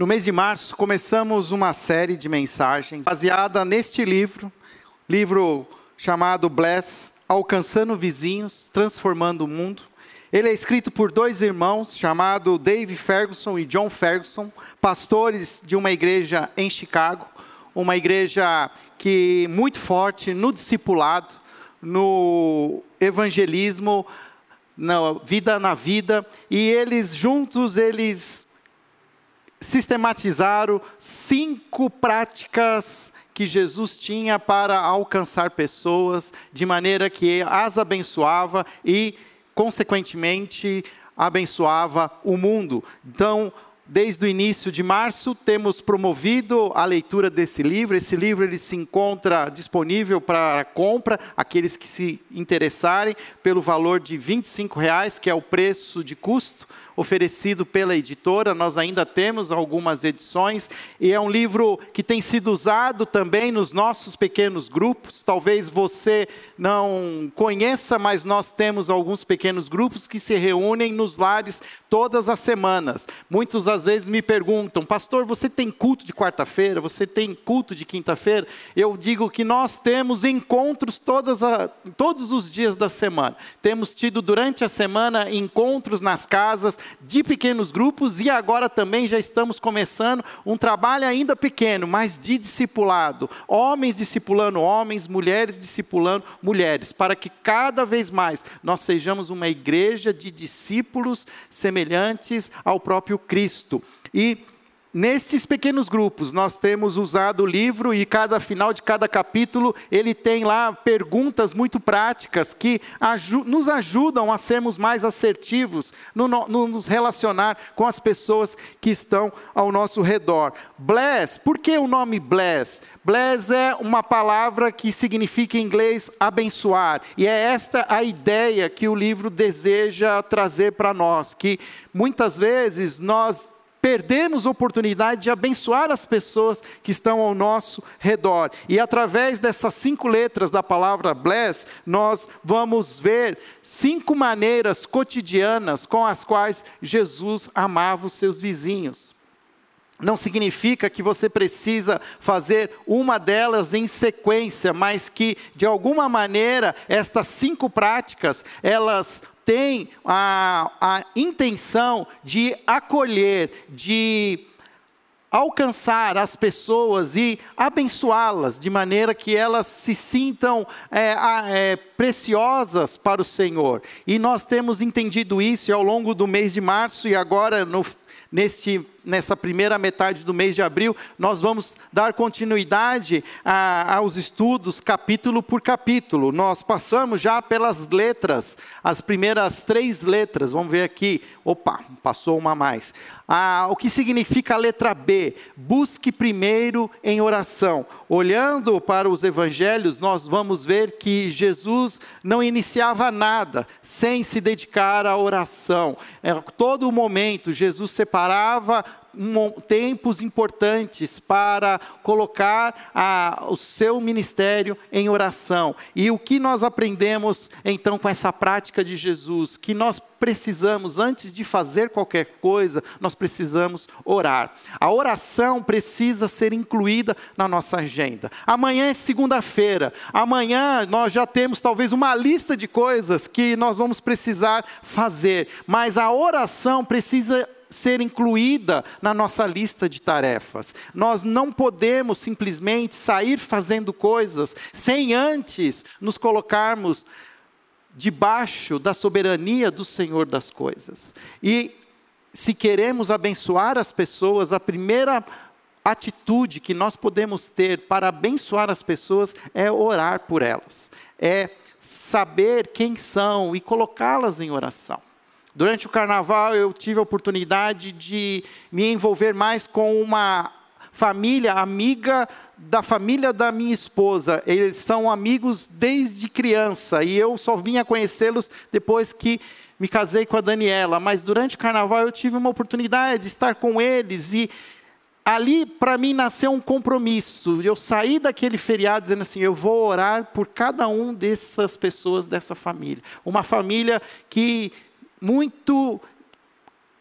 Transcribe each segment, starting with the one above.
No mês de março, começamos uma série de mensagens baseada neste livro chamado Bless, Alcançando Vizinhos, Transformando o Mundo. Ele é escrito por dois irmãos, chamados Dave Ferguson e John Ferguson, pastores de uma igreja em Chicago, uma igreja que é muito forte no discipulado, no evangelismo, na vida, e eles juntos, eles sistematizaram 5 práticas que Jesus tinha para alcançar pessoas, de maneira que as abençoava e, consequentemente, abençoava o mundo. Então, desde o início de março, temos promovido a leitura desse livro. Esse livro ele se encontra disponível para compra, aqueles que se interessarem, pelo valor de R$25, que é o preço de custo oferecido pela editora. Nós ainda temos algumas edições, e é um livro que tem sido usado também nos nossos pequenos grupos. Talvez você não conheça, mas nós temos alguns pequenos grupos que se reúnem nos lares todas as semanas. Muitos às vezes me perguntam: pastor, você tem culto de quarta-feira? Você tem culto de quinta-feira? Eu digo que nós temos encontros todos os dias da semana. Temos tido durante a semana encontros nas casas de pequenos grupos, e agora também já estamos começando um trabalho ainda pequeno, mas de discipulado. Homens discipulando homens, mulheres discipulando mulheres, para que cada vez mais nós sejamos uma igreja de discípulos semelhantes ao próprio Cristo. E nestes pequenos grupos, nós temos usado o livro, e cada final de cada capítulo, ele tem lá perguntas muito práticas que nos ajudam a sermos mais assertivos, no nos relacionar com as pessoas que estão ao nosso redor. Bless, por que o nome Bless? Bless é uma palavra que significa em inglês abençoar, e é esta a ideia que o livro deseja trazer para nós, que muitas vezes nós perdemos a oportunidade de abençoar as pessoas que estão ao nosso redor. E através dessas 5 letras da palavra Bless, nós vamos ver 5 maneiras cotidianas com as quais Jesus amava os seus vizinhos. Não significa que você precisa fazer uma delas em sequência, mas que, de alguma maneira, estas 5 práticas, elas tem a intenção de acolher, de alcançar as pessoas e abençoá-las, de maneira que elas se sintam preciosas para o Senhor. E nós temos entendido isso ao longo do mês de março, e agora nessa primeira metade do mês de abril, nós vamos dar continuidade aos estudos capítulo por capítulo. Nós passamos já pelas letras, as primeiras 3 letras. Vamos ver aqui, opa, passou uma a mais. O que significa a letra B? Busque primeiro em oração. Olhando para os evangelhos, nós vamos ver que Jesus não iniciava nada sem se dedicar à oração. Todo momento, Jesus separava tempos importantes para colocar o seu ministério em oração. E o que nós aprendemos então com essa prática de Jesus? Que nós precisamos, antes de fazer qualquer coisa, nós precisamos orar. A oração precisa ser incluída na nossa agenda. Amanhã é segunda-feira. Amanhã nós já temos talvez uma lista de coisas que nós vamos precisar fazer, mas a oração precisa ser incluída na nossa lista de tarefas. Nós não podemos simplesmente sair fazendo coisas sem antes nos colocarmos debaixo da soberania do Senhor das coisas. E se queremos abençoar as pessoas, a primeira atitude que nós podemos ter para abençoar as pessoas é orar por elas, é saber quem são e colocá-las em oração. Durante o carnaval, eu tive a oportunidade de me envolver mais com uma família amiga da família da minha esposa. Eles são amigos desde criança, e eu só vim a conhecê-los depois que me casei com a Daniela. Mas durante o carnaval eu tive uma oportunidade de estar com eles, e ali para mim nasceu um compromisso. Eu saí daquele feriado dizendo assim: eu vou orar por cada um dessas pessoas dessa família. Uma família que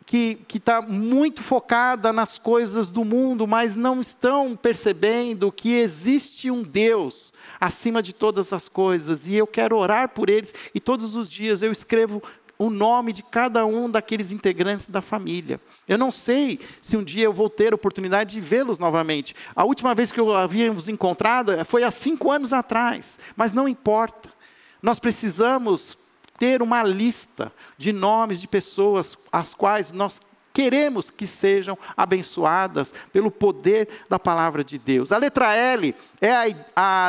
que está muito focada nas coisas do mundo, mas não estão percebendo que existe um Deus acima de todas as coisas, e eu quero orar por eles, e todos os dias eu escrevo o nome de cada um daqueles integrantes da família. Eu não sei se um dia eu vou ter a oportunidade de vê-los novamente. A última vez que eu havia os encontrado foi há 5 anos atrás, mas não importa. Nós precisamos ter uma lista de nomes de pessoas as quais nós queremos que sejam abençoadas pelo poder da palavra de Deus. A letra L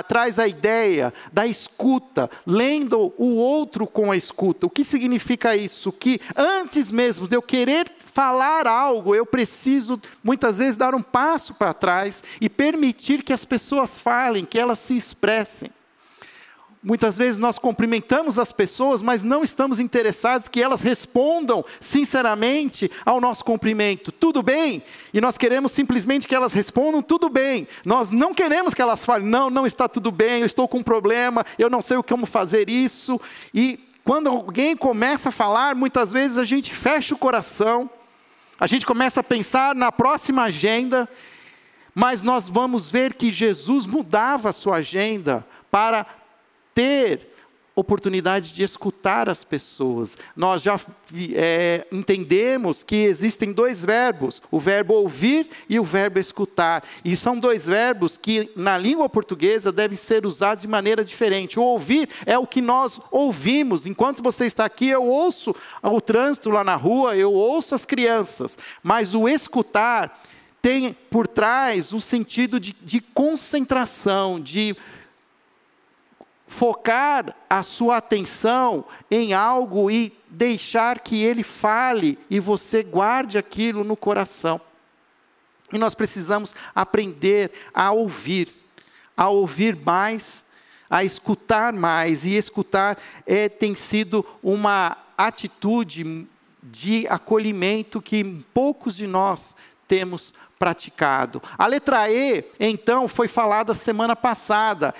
traz a ideia da escuta, lendo o outro com a escuta. O que significa isso? Que antes mesmo de eu querer falar algo, eu preciso muitas vezes dar um passo para trás e permitir que as pessoas falem, que elas se expressem. Muitas vezes nós cumprimentamos as pessoas, mas não estamos interessados que elas respondam sinceramente ao nosso cumprimento. Tudo bem? E nós queremos simplesmente que elas respondam tudo bem. Nós não queremos que elas falem, não está tudo bem, eu estou com um problema, eu não sei como fazer isso. E quando alguém começa a falar, muitas vezes a gente fecha o coração, a gente começa a pensar na próxima agenda, mas nós vamos ver que Jesus mudava a sua agenda para ter oportunidade de escutar as pessoas. Nós já entendemos que existem 2 verbos, o verbo ouvir e o verbo escutar, e são 2 verbos que na língua portuguesa devem ser usados de maneira diferente. O ouvir é o que nós ouvimos. Enquanto você está aqui, eu ouço o trânsito lá na rua, eu ouço as crianças, mas o escutar tem por trás um sentido de concentração, de focar a sua atenção em algo e deixar que ele fale e você guarde aquilo no coração. E nós precisamos aprender a ouvir mais, a escutar mais. E escutar tem sido uma atitude de acolhimento que poucos de nós temos praticado. A letra E, então, foi falada semana passada,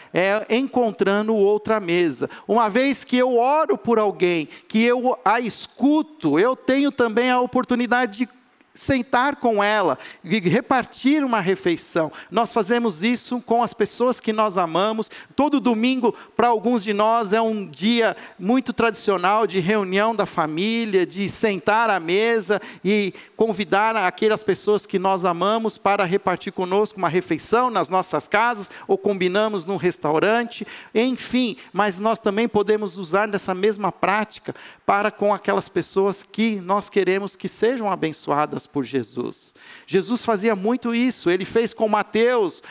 encontrando outra mesa. Uma vez que eu oro por alguém, que eu a escuto, eu tenho também a oportunidade de sentar com ela, repartir uma refeição. Nós fazemos isso com as pessoas que nós amamos. Todo domingo, para alguns de nós, é um dia muito tradicional de reunião da família, de sentar à mesa e convidar aquelas pessoas que nós amamos para repartir conosco uma refeição nas nossas casas, ou combinamos num restaurante, enfim. Mas nós também podemos usar dessa mesma prática para com aquelas pessoas que nós queremos que sejam abençoadas por Jesus. Jesus fazia muito isso. Ele fez com Mateus,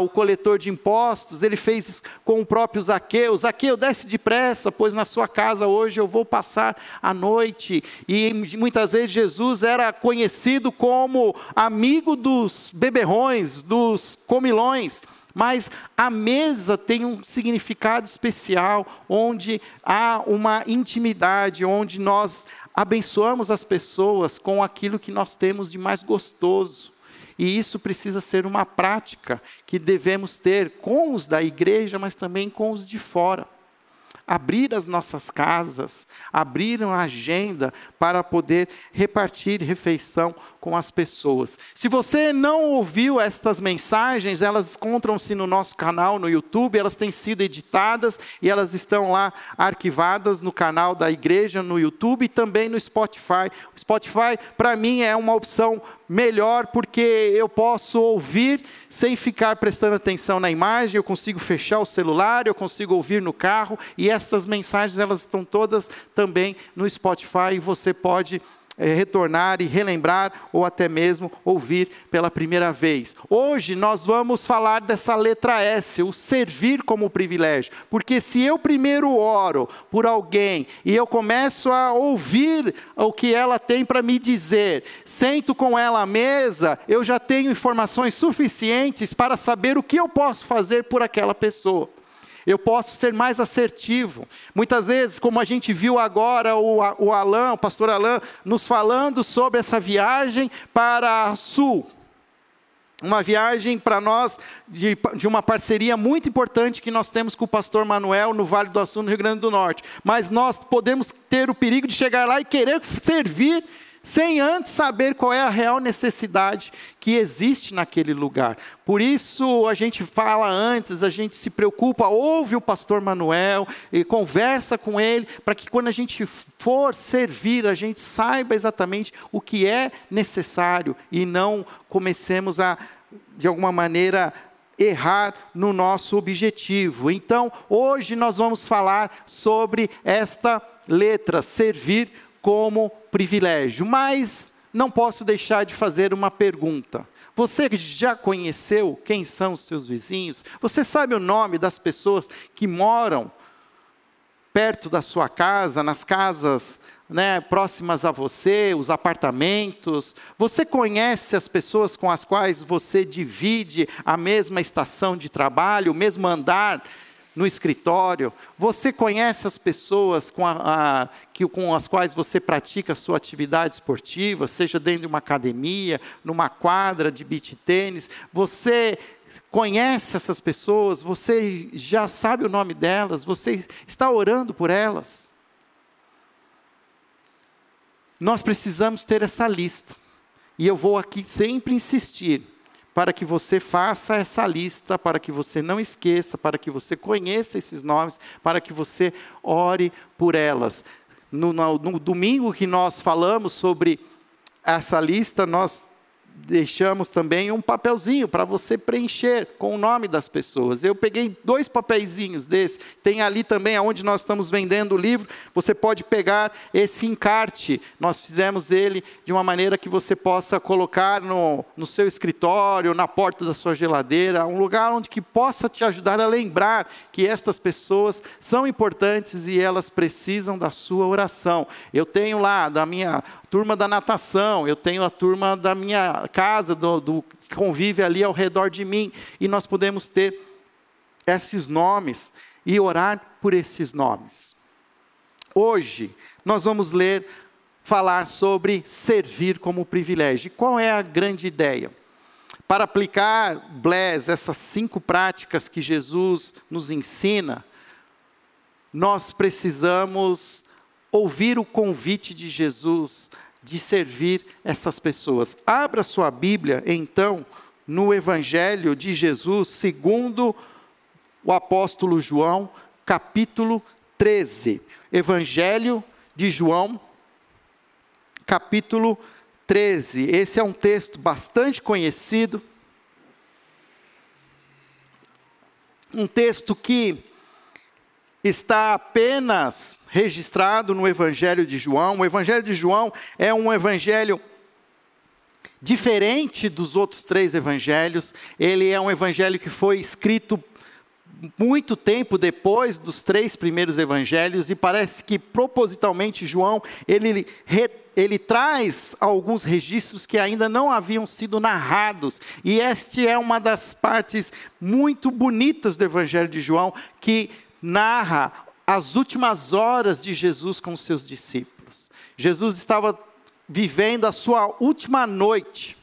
o coletor de impostos. Ele fez com o próprio Zaqueu. Zaqueu, desce depressa, pois na sua casa hoje eu vou passar a noite. E muitas vezes Jesus era conhecido como amigo dos beberrões, dos comilões. Mas a mesa tem um significado especial, onde há uma intimidade, onde nós abençoamos as pessoas com aquilo que nós temos de mais gostoso. E isso precisa ser uma prática que devemos ter com os da igreja, mas também com os de fora. Abrir as nossas casas, abrir uma agenda para poder repartir refeição com as pessoas. Se você não ouviu estas mensagens, elas encontram-se no nosso canal no YouTube, elas têm sido editadas e elas estão lá arquivadas no canal da igreja no YouTube e também no Spotify. O Spotify, para mim, é uma opção melhor, porque eu posso ouvir sem ficar prestando atenção na imagem, eu consigo fechar o celular, eu consigo ouvir no carro, e estas mensagens elas estão todas também no Spotify, e você pode retornar e relembrar, ou até mesmo ouvir pela primeira vez. Hoje nós vamos falar dessa letra S, o servir como privilégio, porque se eu primeiro oro por alguém, e eu começo a ouvir o que ela tem para me dizer, sento com ela à mesa, eu já tenho informações suficientes para saber o que eu posso fazer por aquela pessoa. Eu posso ser mais assertivo. Muitas vezes, como a gente viu agora o pastor Alain, nos falando sobre essa viagem para o Sul. Uma viagem para nós, de uma parceria muito importante que nós temos com o pastor Manuel, no Vale do Açu, no Rio Grande do Norte. Mas nós podemos ter o perigo de chegar lá e querer servir sem antes saber qual é a real necessidade que existe naquele lugar. Por isso a gente fala antes, a gente se preocupa, ouve o pastor Manuel, e conversa com ele, para que quando a gente for servir, a gente saiba exatamente o que é necessário, e não comecemos a, de alguma maneira, errar no nosso objetivo. Então, hoje nós vamos falar sobre esta letra, servir como privilégio. Mas não posso deixar de fazer uma pergunta. Você já conheceu quem são os seus vizinhos? Você sabe o nome das pessoas que moram perto da sua casa, nas casas, né, próximas a você, os apartamentos? Você conhece as pessoas com as quais você divide a mesma estação de trabalho, o mesmo andar no escritório? Você conhece as pessoas com as quais você pratica a sua atividade esportiva, seja dentro de uma academia, numa quadra de beach tênis? Você conhece essas pessoas? Você já sabe o nome delas? Você está orando por elas? Nós precisamos ter essa lista. E eu vou aqui sempre insistir, para que você faça essa lista, para que você não esqueça, para que você conheça esses nomes, para que você ore por elas. No domingo que nós falamos sobre essa lista, nós deixamos também um papelzinho para você preencher com o nome das pessoas. Eu peguei 2 papeizinhos desse, tem ali também onde nós estamos vendendo o livro, você pode pegar esse encarte, nós fizemos ele de uma maneira que você possa colocar no seu escritório, na porta da sua geladeira, um lugar onde que possa te ajudar a lembrar que estas pessoas são importantes e elas precisam da sua oração. Eu tenho lá da minha turma da natação, eu tenho a turma da minha casa, do que convive ali ao redor de mim, e nós podemos ter esses nomes e orar por esses nomes. Hoje, nós vamos falar sobre servir como privilégio. Qual é a grande ideia? Para aplicar, Bless, essas 5 práticas que Jesus nos ensina, nós precisamos ouvir o convite de Jesus de servir essas pessoas. Abra sua Bíblia, então, no Evangelho de Jesus, segundo o apóstolo João, capítulo 13. Evangelho de João, capítulo 13. Esse é um texto bastante conhecido. Um texto que está apenas registrado no Evangelho de João. O Evangelho de João é um evangelho diferente dos outros 3 evangelhos. Ele é um evangelho que foi escrito muito tempo depois dos 3 primeiros evangelhos, e parece que propositalmente João, ele traz alguns registros que ainda não haviam sido narrados, e esta é uma das partes muito bonitas do Evangelho de João, que narra as últimas horas de Jesus com os seus discípulos. Jesus estava vivendo a sua última noite,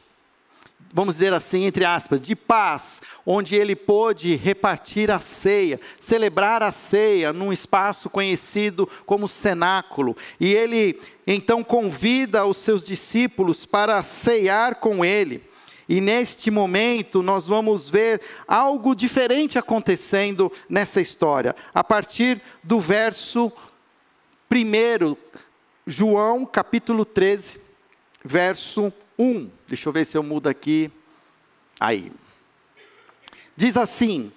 vamos dizer assim, entre aspas, de paz, onde ele pôde repartir a ceia, celebrar a ceia num espaço conhecido como cenáculo. E ele então convida os seus discípulos para ceiar com ele. E neste momento nós vamos ver algo diferente acontecendo nessa história. A partir do verso 1, João capítulo 13, verso 1. Deixa eu ver se eu mudo aqui. Aí. Diz assim: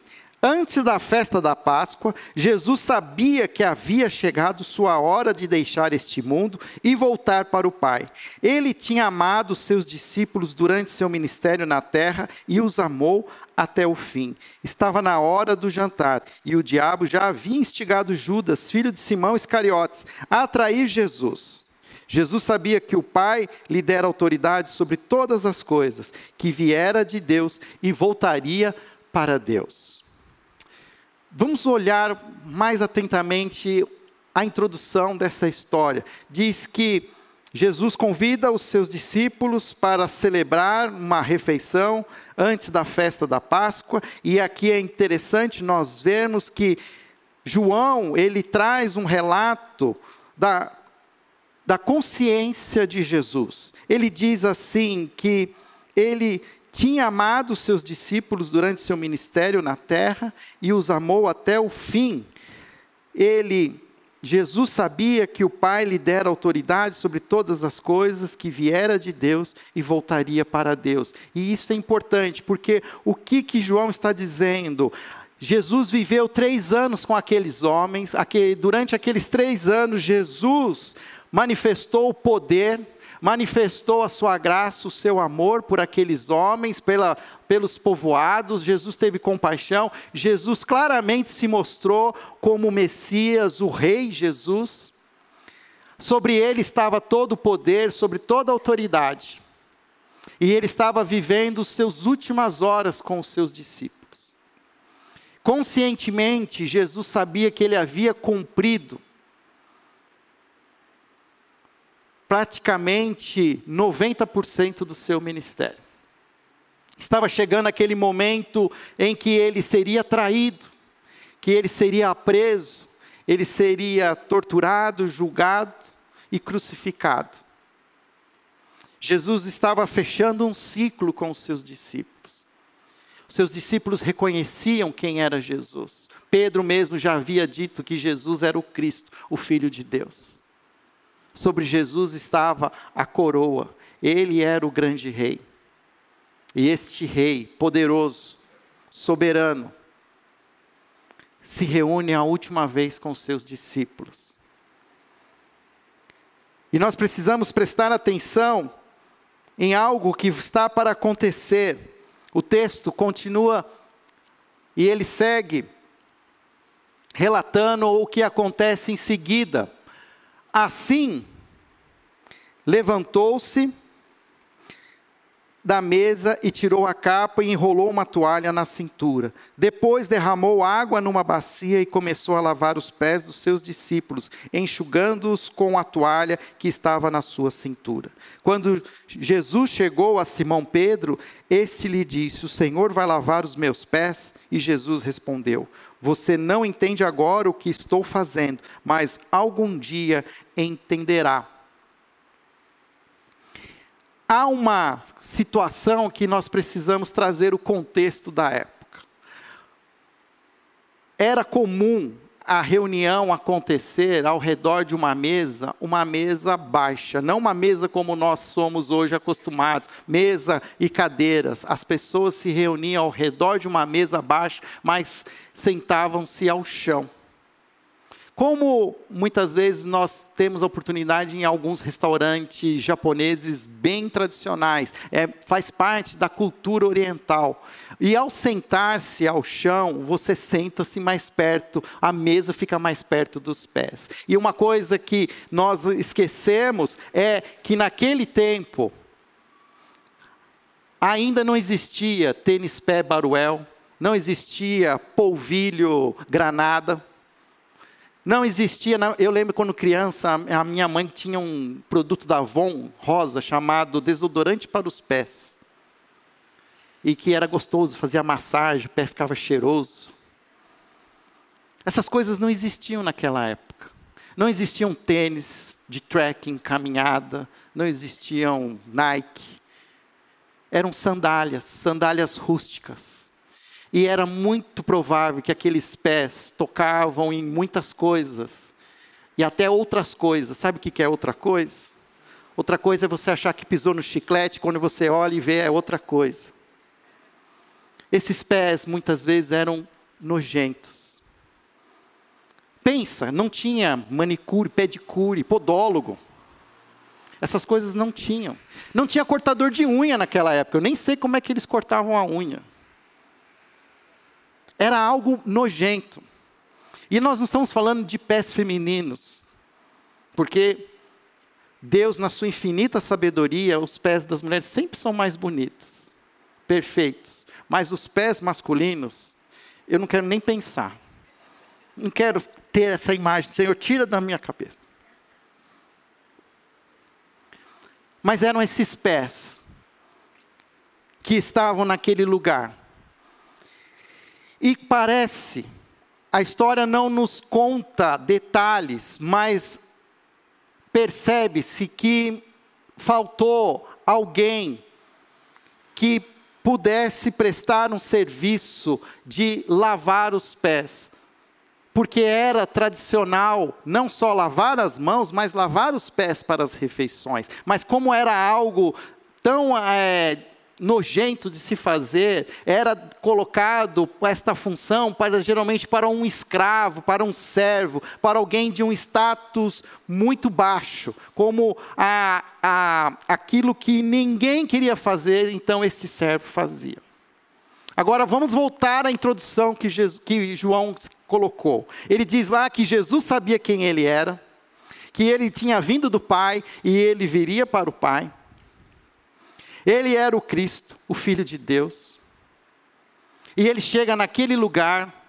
antes da festa da Páscoa, Jesus sabia que havia chegado sua hora de deixar este mundo e voltar para o Pai. Ele tinha amado seus discípulos durante seu ministério na terra e os amou até o fim. Estava na hora do jantar e o diabo já havia instigado Judas, filho de Simão Iscariotes, a trair Jesus. Jesus sabia que o Pai lhe dera autoridade sobre todas as coisas, que viera de Deus e voltaria para Deus. Vamos olhar mais atentamente a introdução dessa história. Diz que Jesus convida os seus discípulos para celebrar uma refeição antes da festa da Páscoa, e aqui é interessante nós vermos que João, ele traz um relato da consciência de Jesus. Ele diz assim que ele tinha amado seus discípulos durante seu ministério na terra e os amou até o fim. Jesus sabia que o Pai lhe dera autoridade sobre todas as coisas, que viera de Deus e voltaria para Deus. E isso é importante, porque o que João está dizendo? Jesus viveu 3 anos com aqueles homens, durante aqueles 3 anos Jesus manifestou o poder, manifestou a sua graça, o seu amor por aqueles homens, pelos povoados. Jesus teve compaixão, Jesus claramente se mostrou como o Messias, o Rei Jesus. Sobre ele estava todo o poder, sobre toda a autoridade. E ele estava vivendo as suas últimas horas com os seus discípulos. Conscientemente, Jesus sabia que ele havia cumprido praticamente 90% do seu ministério. Estava chegando aquele momento em que ele seria traído, que ele seria preso, ele seria torturado, julgado e crucificado. Jesus estava fechando um ciclo com os seus discípulos. Os seus discípulos reconheciam quem era Jesus. Pedro mesmo já havia dito que Jesus era o Cristo, o Filho de Deus. Sobre Jesus estava a coroa, ele era o grande rei. E este rei, poderoso, soberano, se reúne a última vez com seus discípulos. E nós precisamos prestar atenção em algo que está para acontecer. O texto continua e ele segue relatando o que acontece em seguida. Assim, levantou-se da mesa e tirou a capa e enrolou uma toalha na cintura. Depois derramou água numa bacia e começou a lavar os pés dos seus discípulos, enxugando-os com a toalha que estava na sua cintura. Quando Jesus chegou a Simão Pedro, este lhe disse: "O Senhor vai lavar os meus pés?" E Jesus respondeu: "Você não entende agora o que estou fazendo, mas algum dia entenderá." Há uma situação que nós precisamos trazer o contexto da época. Era comum a reunião acontecer ao redor de uma mesa baixa, não uma mesa como nós somos hoje acostumados, mesa e cadeiras. As pessoas se reuniam ao redor de uma mesa baixa, mas sentavam-se ao chão. Como muitas vezes nós temos a oportunidade em alguns restaurantes japoneses bem tradicionais, faz parte da cultura oriental. E ao sentar-se ao chão, você senta-se mais perto, a mesa fica mais perto dos pés. E uma coisa que nós esquecemos é que naquele tempo, ainda não existia tênis pé baruel, não existia polvilho granada. Não existia, eu lembro quando criança, a minha mãe tinha um produto da Avon, rosa, chamado desodorante para os pés. E que era gostoso, fazia massagem, o pé ficava cheiroso. Essas coisas não existiam naquela época. Não existiam tênis de trekking, caminhada, não existiam Nike. Eram sandálias, sandálias rústicas. E era muito provável que aqueles pés tocavam em muitas coisas. E até outras coisas. Sabe o que é outra coisa? Outra coisa é você achar que pisou no chiclete, quando você olha e vê é outra coisa. Esses pés muitas vezes eram nojentos. Pensa, não tinha manicure, pedicure, podólogo. Essas coisas não tinham. Não tinha cortador de unha naquela época. Eu nem sei como é que eles cortavam a unha. Era algo nojento. E nós não estamos falando de pés femininos. Porque Deus, na sua infinita sabedoria, os pés das mulheres sempre são mais bonitos, perfeitos. Mas os pés masculinos, eu não quero nem pensar. Não quero ter essa imagem. Senhor, tira da minha cabeça. Mas eram esses pés que estavam naquele lugar. E parece, a história não nos conta detalhes, mas percebe-se que faltou alguém que pudesse prestar um serviço de lavar os pés. Porque era tradicional não só lavar as mãos, mas lavar os pés para as refeições. Mas como era algo tão nojento de se fazer, era colocado esta função geralmente para um escravo, para um servo, para alguém de um status muito baixo, como aquilo que ninguém queria fazer, então esse servo fazia. Agora vamos voltar à introdução que João colocou. Ele diz lá que Jesus sabia quem ele era, que ele tinha vindo do Pai e ele viria para o Pai. Ele era o Cristo, o Filho de Deus. E ele chega naquele lugar,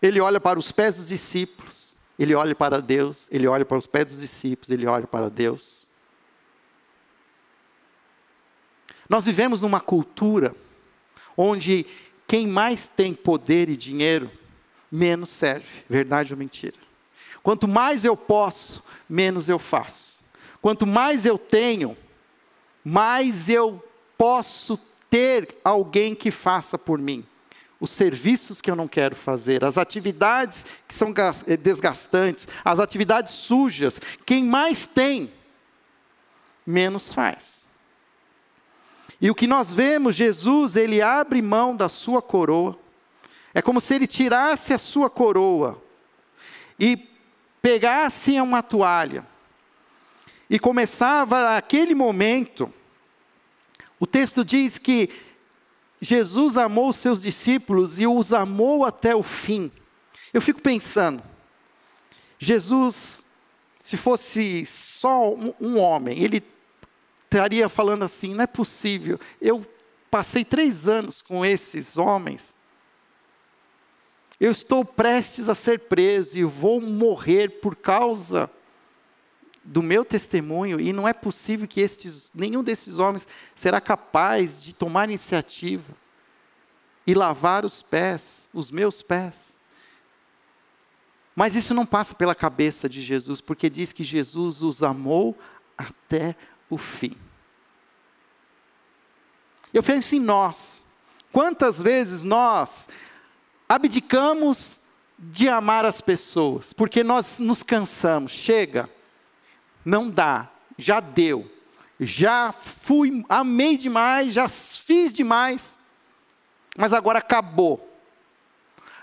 ele olha para os pés dos discípulos, ele olha para Deus, ele olha para os pés dos discípulos, ele olha para Deus. Nós vivemos numa cultura onde quem mais tem poder e dinheiro, menos serve. Verdade ou mentira? Quanto mais eu posso, menos eu faço. Quanto mais eu tenho, mas eu posso ter alguém que faça por mim. Os serviços que eu não quero fazer, as atividades que são desgastantes, as atividades sujas. Quem mais tem, menos faz. E o que nós vemos, Jesus, ele abre mão da sua coroa. É como se ele tirasse a sua coroa e pegasse uma toalha. E começava aquele momento. O texto diz que Jesus amou os seus discípulos e os amou até o fim. Eu fico pensando, Jesus, se fosse só um homem, ele estaria falando assim, não é possível, eu passei 3 anos com esses homens, eu estou prestes a ser preso e vou morrer por causa do meu testemunho, e não é possível que nenhum desses homens será capaz de tomar iniciativa e lavar os pés, os meus pés. Mas isso não passa pela cabeça de Jesus, porque diz que Jesus os amou até o fim. Eu penso em nós. Quantas vezes nós abdicamos de amar as pessoas, porque nós nos cansamos, chega. Não dá, já deu, já fui, amei demais, já fiz demais, mas agora acabou.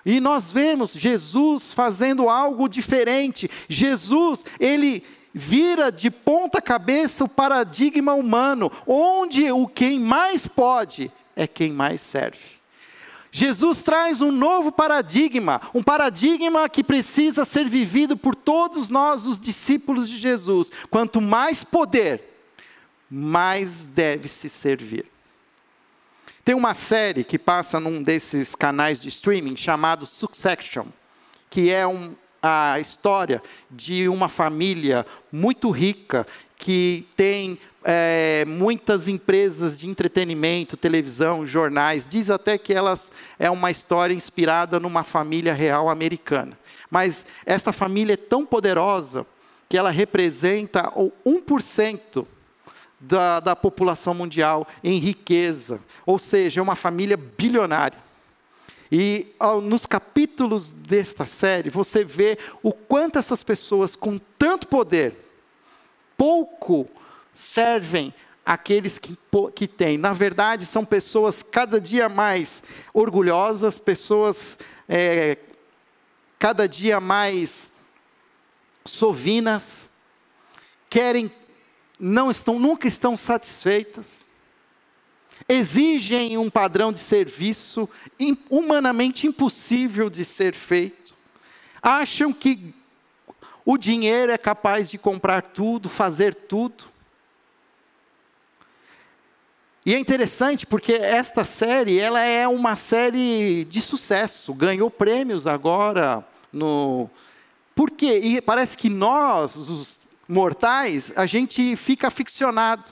E nós vemos Jesus fazendo algo diferente. Jesus, ele vira de ponta cabeça o paradigma humano, onde o quem mais pode é quem mais serve. Jesus traz um novo paradigma, um paradigma que precisa ser vivido por todos nós, os discípulos de Jesus. Quanto mais poder, mais deve se servir. Tem uma série que passa num desses canais de streaming chamado Succession, que é a história de uma família muito rica que tem muitas empresas de entretenimento, televisão, jornais. Diz até que elas é uma história inspirada numa família real americana. Mas esta família é tão poderosa que ela representa o 1% da população mundial em riqueza. Ou seja, é uma família bilionária. E nos capítulos desta série, você vê o quanto essas pessoas com tanto poder, pouco servem aqueles que têm. Na verdade, são pessoas cada dia mais orgulhosas, pessoas cada dia mais sovinas, nunca estão satisfeitas, exigem um padrão de serviço humanamente impossível de ser feito, acham que o dinheiro é capaz de comprar tudo, fazer tudo. E é interessante porque esta série, ela é uma série de sucesso, ganhou prêmios agora. Por quê? E parece que nós, os mortais, a gente fica aficionado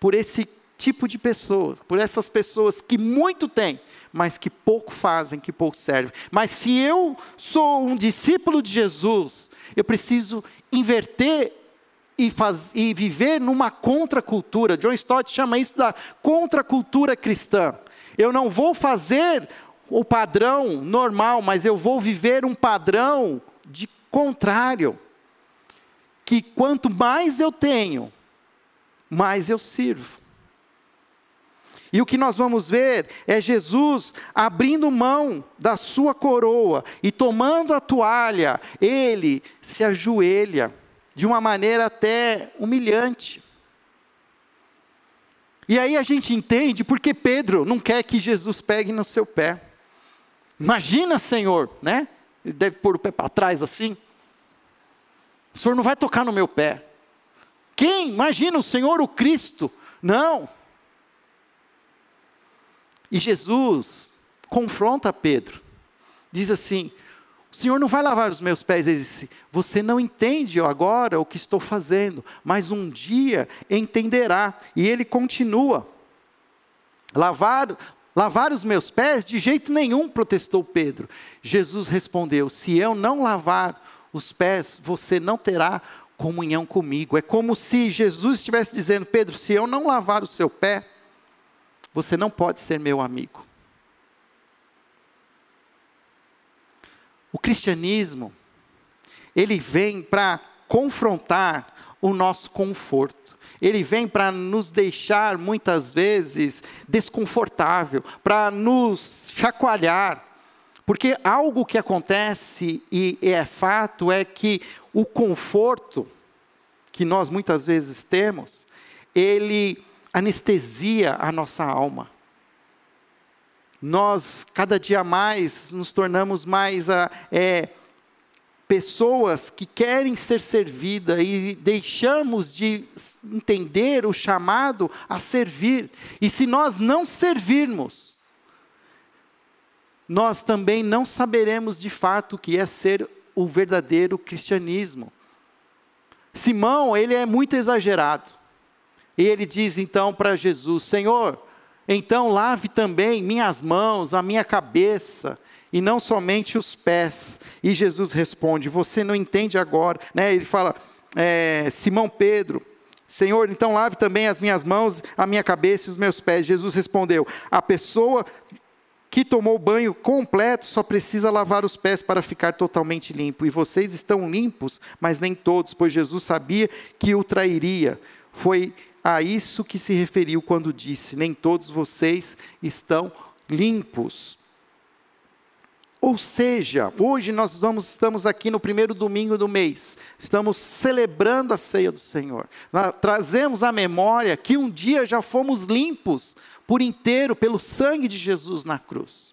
por esse tipo de pessoas, por essas pessoas que muito têm, mas que pouco fazem, que pouco servem. Mas se eu sou um discípulo de Jesus, eu preciso inverter e viver numa contracultura. John Stott chama isso da contracultura cristã. Eu não vou fazer o padrão normal, mas eu vou viver um padrão de contrário. Que quanto mais eu tenho, mais eu sirvo. E o que nós vamos ver é Jesus abrindo mão da sua coroa e tomando a toalha, ele se ajoelha de uma maneira até humilhante. E aí a gente entende porque Pedro não quer que Jesus pegue no seu pé. Imagina, Senhor, né? Ele deve pôr o pé para trás assim. O Senhor não vai tocar no meu pé. Quem? Imagina o Senhor, o Cristo. Não. E Jesus confronta Pedro. Diz assim: o Senhor não vai lavar os meus pés. Ele disse: você não entende agora o que estou fazendo, mas um dia entenderá. E ele continua. Lavar os meus pés? De jeito nenhum, protestou Pedro. Jesus respondeu: se eu não lavar os pés, você não terá comunhão comigo. É como se Jesus estivesse dizendo: Pedro, se eu não lavar o seu pé, você não pode ser meu amigo. O cristianismo, ele vem para confrontar o nosso conforto. Ele vem para nos deixar, muitas vezes, desconfortável, para nos chacoalhar. Porque algo que acontece e é fato é que o conforto que nós muitas vezes temos, ele anestesia a nossa alma. Nós, cada dia mais, nos tornamos mais pessoas que querem ser servidas e deixamos de entender o chamado a servir. E se nós não servirmos, nós também não saberemos de fato o que é ser o verdadeiro cristianismo. Simão, ele é muito exagerado. E ele diz então para Jesus: Senhor, então lave também minhas mãos, a minha cabeça, e não somente os pés. E Jesus responde: você não entende agora, né? Ele fala, Simão Pedro: Senhor, então lave também as minhas mãos, a minha cabeça e os meus pés. Jesus respondeu: a pessoa que tomou banho completo só precisa lavar os pés para ficar totalmente limpo. E vocês estão limpos, mas nem todos, pois Jesus sabia que o trairia. Foi a isso que se referiu quando disse: nem todos vocês estão limpos. Ou seja, hoje nós estamos aqui no primeiro domingo do mês, estamos celebrando a ceia do Senhor. Trazemos à memória que um dia já fomos limpos por inteiro pelo sangue de Jesus na cruz.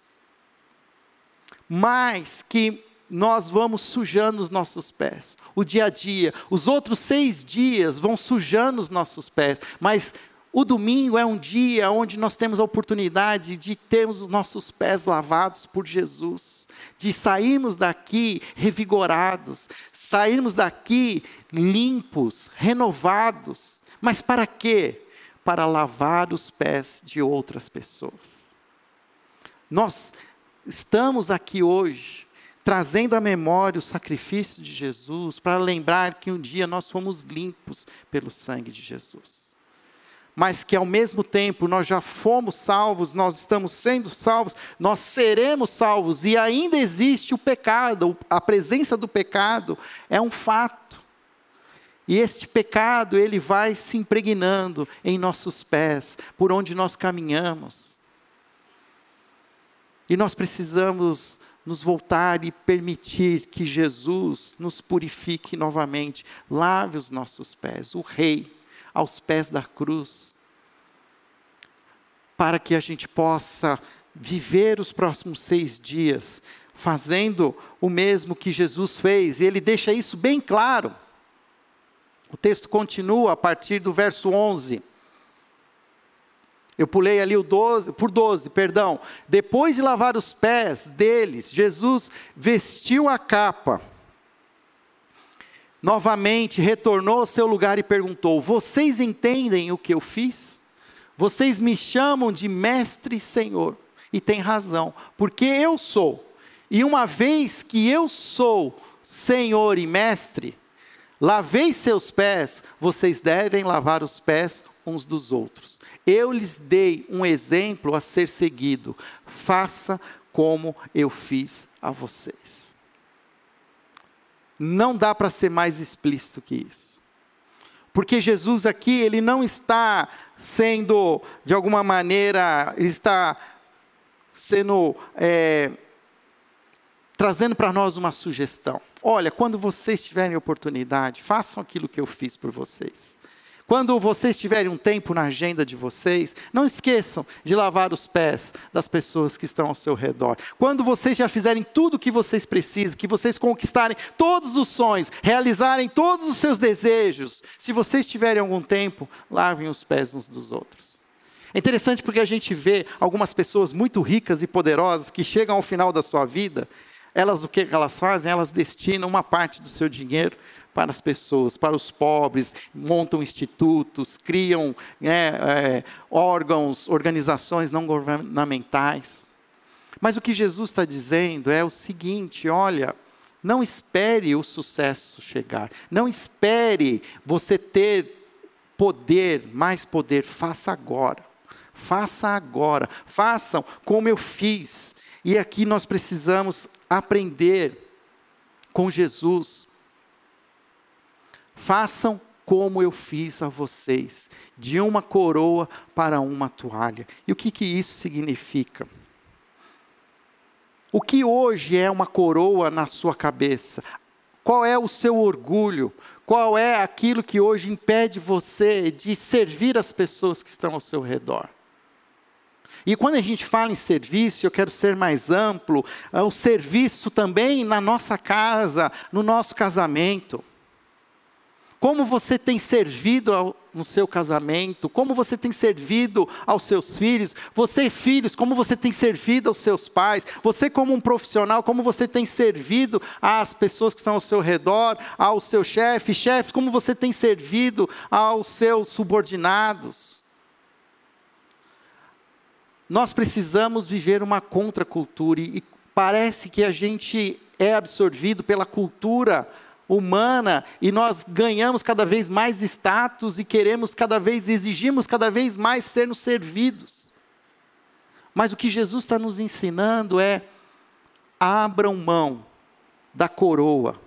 Mas que nós vamos sujando os nossos pés, o dia a dia, os outros 6 dias vão sujando os nossos pés, mas o domingo é um dia onde nós temos a oportunidade de termos os nossos pés lavados por Jesus, de sairmos daqui revigorados, sairmos daqui limpos, renovados, mas para quê? Para lavar os pés de outras pessoas. Nós estamos aqui hoje, trazendo à memória o sacrifício de Jesus, para lembrar que um dia nós fomos limpos pelo sangue de Jesus. Mas que ao mesmo tempo nós já fomos salvos, nós estamos sendo salvos, nós seremos salvos. E ainda existe o pecado, a presença do pecado é um fato. E este pecado, ele vai se impregnando em nossos pés, por onde nós caminhamos. E nós precisamos nos voltar e permitir que Jesus nos purifique novamente, lave os nossos pés, o Rei, aos pés da cruz, para que a gente possa viver os próximos 6 dias, fazendo o mesmo que Jesus fez. E ele deixa isso bem claro. O texto continua a partir do verso 11. Eu pulei ali o 12, por 12, perdão. Depois de lavar os pés deles, Jesus vestiu a capa. Novamente retornou ao seu lugar e perguntou: vocês entendem o que eu fiz? Vocês me chamam de mestre e senhor, e tem razão, porque eu sou. E uma vez que eu sou senhor e mestre, lavei seus pés, vocês devem lavar os pés uns dos outros. Eu lhes dei um exemplo a ser seguido, faça como eu fiz a vocês. Não dá para ser mais explícito que isso. Porque Jesus aqui, ele não está sendo, de alguma maneira, ele está sendo, trazendo para nós uma sugestão. Olha, quando vocês tiverem oportunidade, façam aquilo que eu fiz por vocês. Quando vocês tiverem um tempo na agenda de vocês, não esqueçam de lavar os pés das pessoas que estão ao seu redor. Quando vocês já fizerem tudo o que vocês precisam, que vocês conquistarem todos os sonhos, realizarem todos os seus desejos, se vocês tiverem algum tempo, lavem os pés uns dos outros. É interessante porque a gente vê algumas pessoas muito ricas e poderosas que chegam ao final da sua vida, elas, o que elas fazem? Elas destinam uma parte do seu dinheiro para as pessoas, para os pobres, montam institutos, criam órgãos, organizações não governamentais. Mas o que Jesus está dizendo é o seguinte, olha, não espere o sucesso chegar, não espere você ter poder, mais poder, faça agora. Faça agora, façam como eu fiz. E aqui nós precisamos aprender com Jesus. Façam como eu fiz a vocês, de uma coroa para uma toalha. E o que isso significa? O que hoje é uma coroa na sua cabeça? Qual é o seu orgulho? Qual é aquilo que hoje impede você de servir as pessoas que estão ao seu redor? E quando a gente fala em serviço, eu quero ser mais amplo, o serviço também na nossa casa, no nosso casamento. Como você tem servido no seu casamento, como você tem servido aos seus filhos, você filhos, como você tem servido aos seus pais, você como um profissional, como você tem servido às pessoas que estão ao seu redor, ao seu chefe, chefe, como você tem servido aos seus subordinados. Nós precisamos viver uma contracultura e parece que a gente é absorvido pela cultura humana e nós ganhamos cada vez mais status e queremos cada vez, exigimos cada vez mais sermos servidos. Mas o que Jesus está nos ensinando é, abram mão da coroa,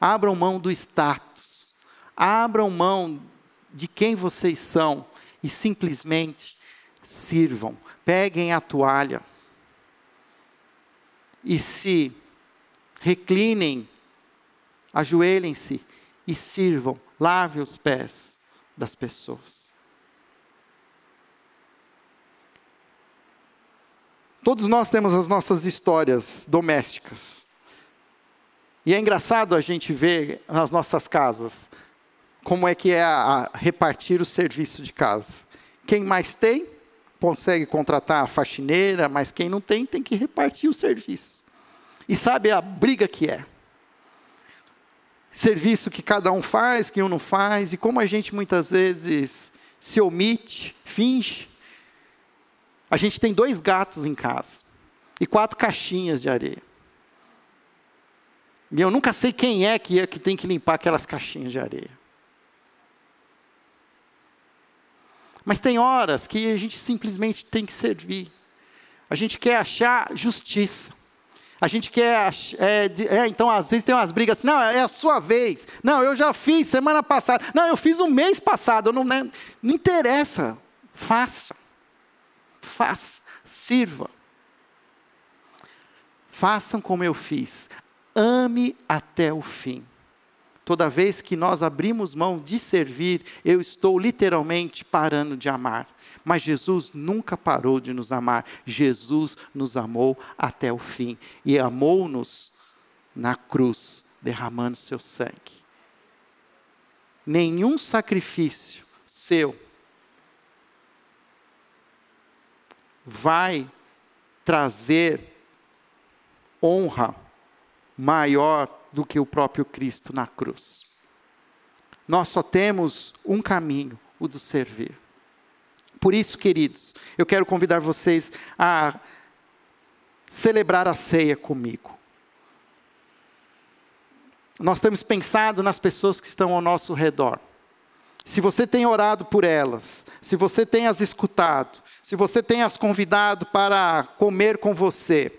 abram mão do status, abram mão de quem vocês são e simplesmente sirvam, peguem a toalha e se reclinem, ajoelhem-se e sirvam, lavem os pés das pessoas. Todos nós temos as nossas histórias domésticas. E é engraçado a gente ver nas nossas casas, como é que é a repartir o serviço de casa. Quem mais tem, consegue contratar a faxineira, mas quem não tem, tem que repartir o serviço. E sabe a briga que é? Serviço que cada um faz, que um não faz, e como a gente muitas vezes se omite, finge. A gente tem 2 gatos em casa, e 4 caixinhas de areia. E eu nunca sei quem é que tem que limpar aquelas caixinhas de areia. Mas tem horas que a gente simplesmente tem que servir. A gente quer achar justiça. A gente quer... então, às vezes tem umas brigas assim, não, é a sua vez. Não, eu já fiz semana passada. Não, eu fiz o mês passado. Não interessa. Faça. Faça. Sirva. Façam como eu fiz. Ame até o fim. Toda vez que nós abrimos mão de servir, eu estou literalmente parando de amar. Mas Jesus nunca parou de nos amar. Jesus nos amou até o fim. E amou-nos na cruz, derramando seu sangue. Nenhum sacrifício seu vai trazer honra maior do que o próprio Cristo na cruz. Nós só temos um caminho, o do servir. Por isso, queridos, eu quero convidar vocês a celebrar a ceia comigo. Nós temos pensado nas pessoas que estão ao nosso redor. Se você tem orado por elas, se você tem as escutado, se você tem as convidado para comer com você,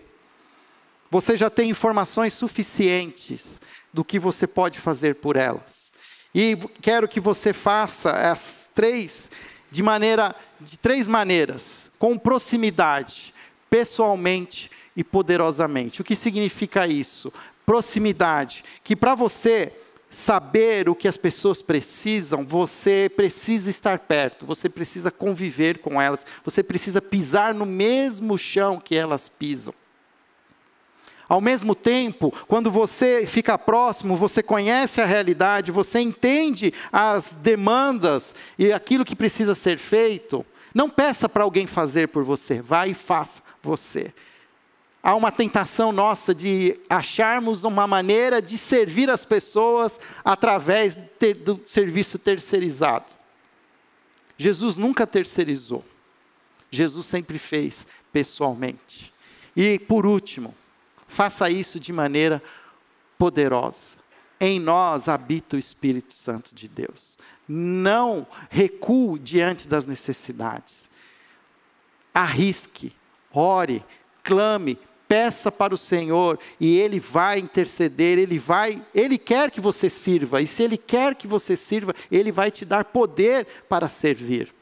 você já tem informações suficientes do que você pode fazer por elas. E quero que você faça as três de três maneiras, com proximidade, pessoalmente e poderosamente. O que significa isso? Proximidade, que para você saber o que as pessoas precisam, você precisa estar perto, você precisa conviver com elas, você precisa pisar no mesmo chão que elas pisam. Ao mesmo tempo, quando você fica próximo, você conhece a realidade, você entende as demandas e aquilo que precisa ser feito. Não peça para alguém fazer por você, vai e faça você. Há uma tentação nossa de acharmos uma maneira de servir as pessoas através do serviço terceirizado. Jesus nunca terceirizou. Jesus sempre fez pessoalmente. E por último, faça isso de maneira poderosa. Em nós habita o Espírito Santo de Deus. Não recue diante das necessidades. Arrisque, ore, clame, peça para o Senhor e Ele vai interceder, Ele quer que você sirva, e se Ele quer que você sirva, Ele vai te dar poder para servir.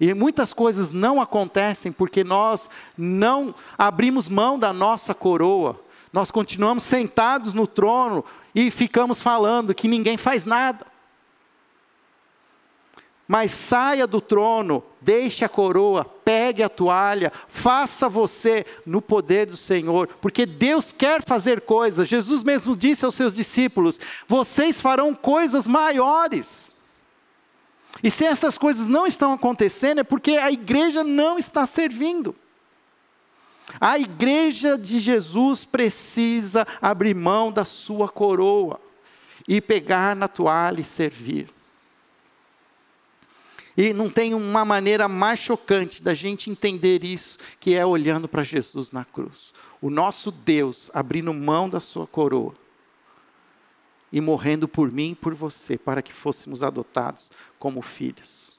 E muitas coisas não acontecem porque nós não abrimos mão da nossa coroa, nós continuamos sentados no trono e ficamos falando que ninguém faz nada. Mas saia do trono, deixe a coroa, pegue a toalha, faça você no poder do Senhor, porque Deus quer fazer coisas. Jesus mesmo disse aos seus discípulos: vocês farão coisas maiores. E se essas coisas não estão acontecendo, é porque a igreja não está servindo. A igreja de Jesus precisa abrir mão da sua coroa e pegar na toalha e servir. E não tem uma maneira mais chocante da gente entender isso, que é olhando para Jesus na cruz. O nosso Deus abrindo mão da sua coroa e morrendo por mim e por você, para que fôssemos adotados como filhos.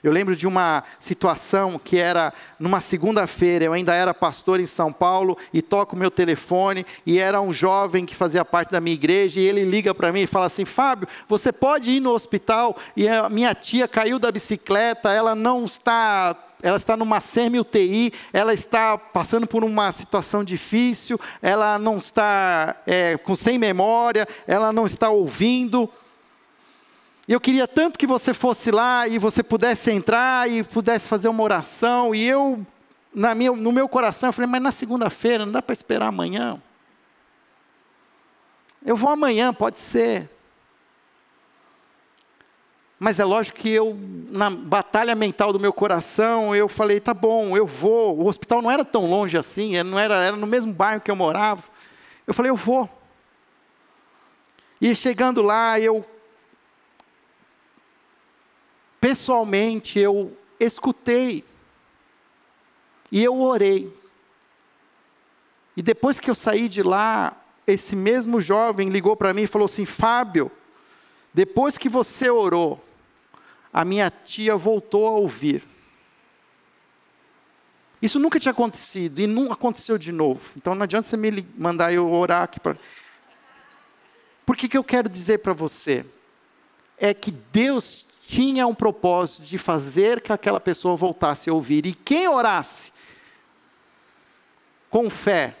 Eu lembro de uma situação que era numa segunda-feira, eu ainda era pastor em São Paulo, e toco meu telefone, e era um jovem que fazia parte da minha igreja, e ele liga para mim e fala assim: Fábio, você pode ir no hospital? E a minha tia caiu da bicicleta, ela está numa semi-UTI, ela está passando por uma situação difícil, ela não está sem memória, ela não está ouvindo. E eu queria tanto que você fosse lá e você pudesse entrar e pudesse fazer uma oração. E eu, no meu coração, eu falei: mas na segunda-feira, não dá para esperar amanhã? Eu vou amanhã, pode ser. Mas é lógico que eu, na batalha mental do meu coração, eu falei: tá bom, eu vou. O hospital não era tão longe assim, era no mesmo bairro que eu morava. Eu falei: eu vou. E chegando lá, pessoalmente, eu escutei e eu orei. E depois que eu saí de lá, esse mesmo jovem ligou para mim e falou assim: Fábio, depois que você orou, a minha tia voltou a ouvir. Isso nunca tinha acontecido e não aconteceu de novo. Então não adianta você me mandar eu orar aqui. Por que eu quero dizer para você? É que Deus tinha um propósito de fazer que aquela pessoa voltasse a ouvir. E quem orasse com fé,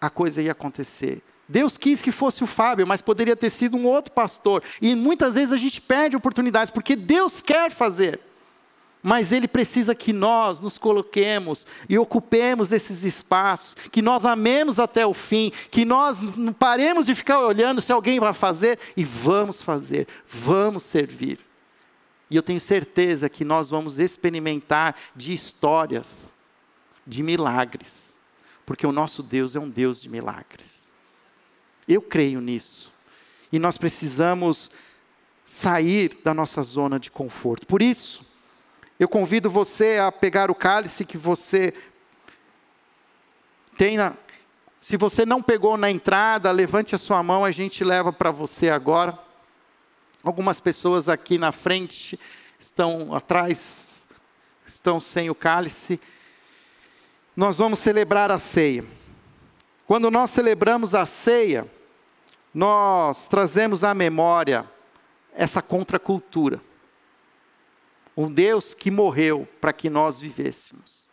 a coisa ia acontecer. Deus quis que fosse o Fábio, mas poderia ter sido um outro pastor. E muitas vezes a gente perde oportunidades, porque Deus quer fazer. Mas Ele precisa que nós nos coloquemos e ocupemos esses espaços, que nós amemos até o fim, que nós não paremos de ficar olhando se alguém vai fazer, e vamos fazer, vamos servir. E eu tenho certeza que nós vamos experimentar de histórias, de milagres, porque o nosso Deus é um Deus de milagres. Eu creio nisso. E nós precisamos sair da nossa zona de conforto. Por isso, eu convido você a pegar o cálice que você tem na... Se você não pegou na entrada, levante a sua mão, a gente leva para você agora. Algumas pessoas aqui na frente, estão atrás, estão sem o cálice. Nós vamos celebrar a ceia. Quando nós celebramos a ceia, nós trazemos à memória essa contracultura. Um Deus que morreu para que nós vivêssemos.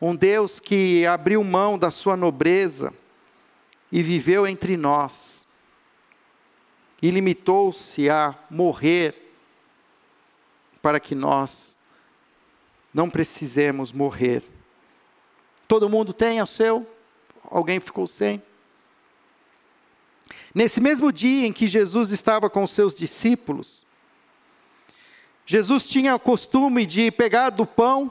Um Deus que abriu mão da sua nobreza e viveu entre nós. E limitou-se a morrer para que nós não precisemos morrer. Todo mundo tem o seu? Alguém ficou sem? Nesse mesmo dia em que Jesus estava com os seus discípulos, Jesus tinha o costume de pegar do pão,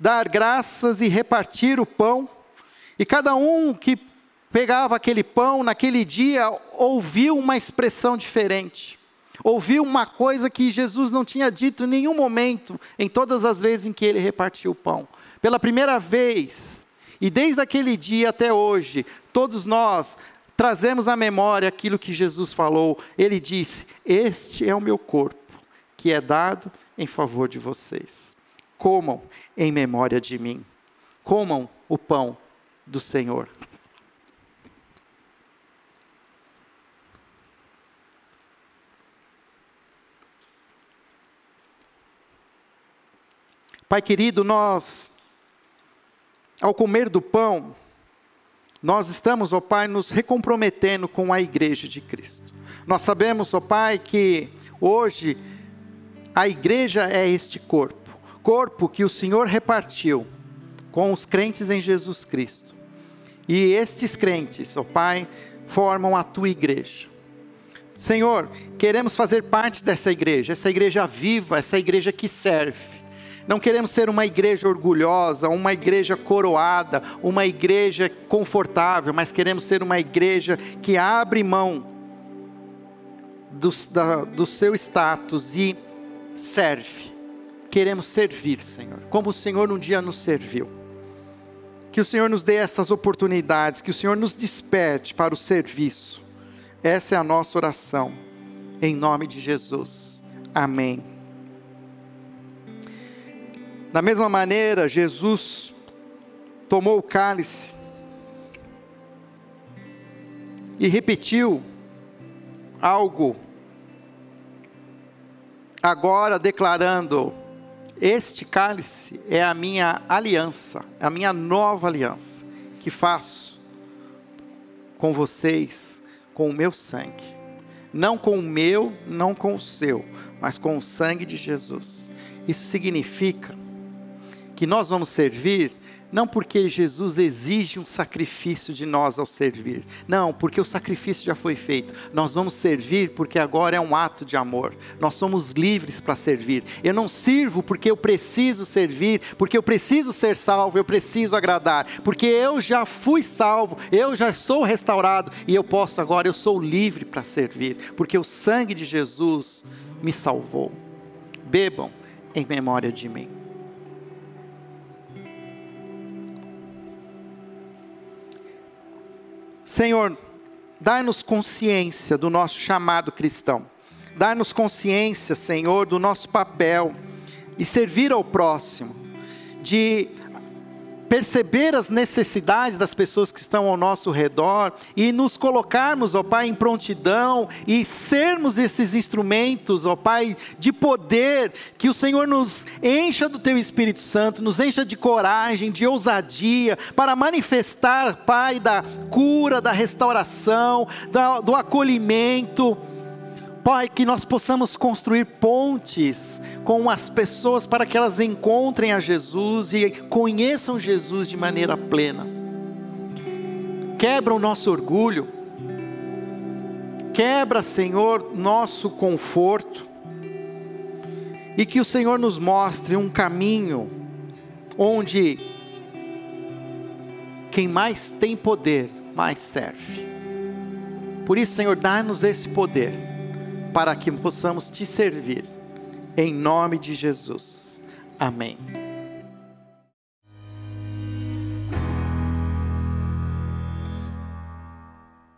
dar graças e repartir o pão, e cada um que pegava aquele pão naquele dia, ouviu uma expressão diferente, ouviu uma coisa que Jesus não tinha dito em nenhum momento, em todas as vezes em que ele repartiu o pão, pela primeira vez, e desde aquele dia até hoje, todos nós trazemos à memória aquilo que Jesus falou. Ele disse: este é o meu corpo, que é dado em favor de vocês. Comam em memória de mim. Comam o pão do Senhor. Pai querido, nós, ao comer do pão, nós estamos, ó Pai, nos recomprometendo com a Igreja de Cristo. Nós sabemos, ó Pai, que hoje a Igreja é este corpo. Corpo que o Senhor repartiu com os crentes em Jesus Cristo. E estes crentes, ó Pai, formam a Tua Igreja. Senhor, queremos fazer parte dessa Igreja. Essa Igreja viva, essa Igreja que serve. Não queremos ser uma Igreja orgulhosa, uma Igreja coroada, uma Igreja confortável. Mas queremos ser uma Igreja que abre mão do seu status e serve. Queremos servir, Senhor, como o Senhor um dia nos serviu. Que o Senhor nos dê essas oportunidades, que o Senhor nos desperte para o serviço. Essa é a nossa oração, em nome de Jesus. Amém. Da mesma maneira, Jesus tomou o cálice e repetiu algo, agora declarando: este cálice é a minha aliança, a minha nova aliança, que faço com vocês, com o meu sangue. Não com o meu, não com o seu, mas com o sangue de Jesus. Isso significa que nós vamos servir, não porque Jesus exige um sacrifício de nós ao servir. Não, porque o sacrifício já foi feito. Nós vamos servir porque agora é um ato de amor. Nós somos livres para servir. Eu não sirvo porque eu preciso servir, porque eu preciso ser salvo, eu preciso agradar. Porque eu já fui salvo, eu já sou restaurado e eu posso agora, eu sou livre para servir. Porque o sangue de Jesus me salvou. Bebam em memória de mim. Senhor, dá-nos consciência do nosso chamado cristão. Dá-nos consciência, Senhor, do nosso papel e servir ao próximo, de perceber as necessidades das pessoas que estão ao nosso redor e nos colocarmos, ó Pai, em prontidão e sermos esses instrumentos, ó Pai, de poder, que o Senhor nos encha do Teu Espírito Santo, nos encha de coragem, de ousadia, para manifestar, Pai, da cura, da restauração, do acolhimento. Pai, que nós possamos construir pontes com as pessoas para que elas encontrem a Jesus e conheçam Jesus de maneira plena. Quebra o nosso orgulho. Quebra, Senhor, nosso conforto. E que o Senhor nos mostre um caminho onde quem mais tem poder, mais serve. Por isso, Senhor, dá-nos esse poder para que possamos te servir. Em nome de Jesus. Amém.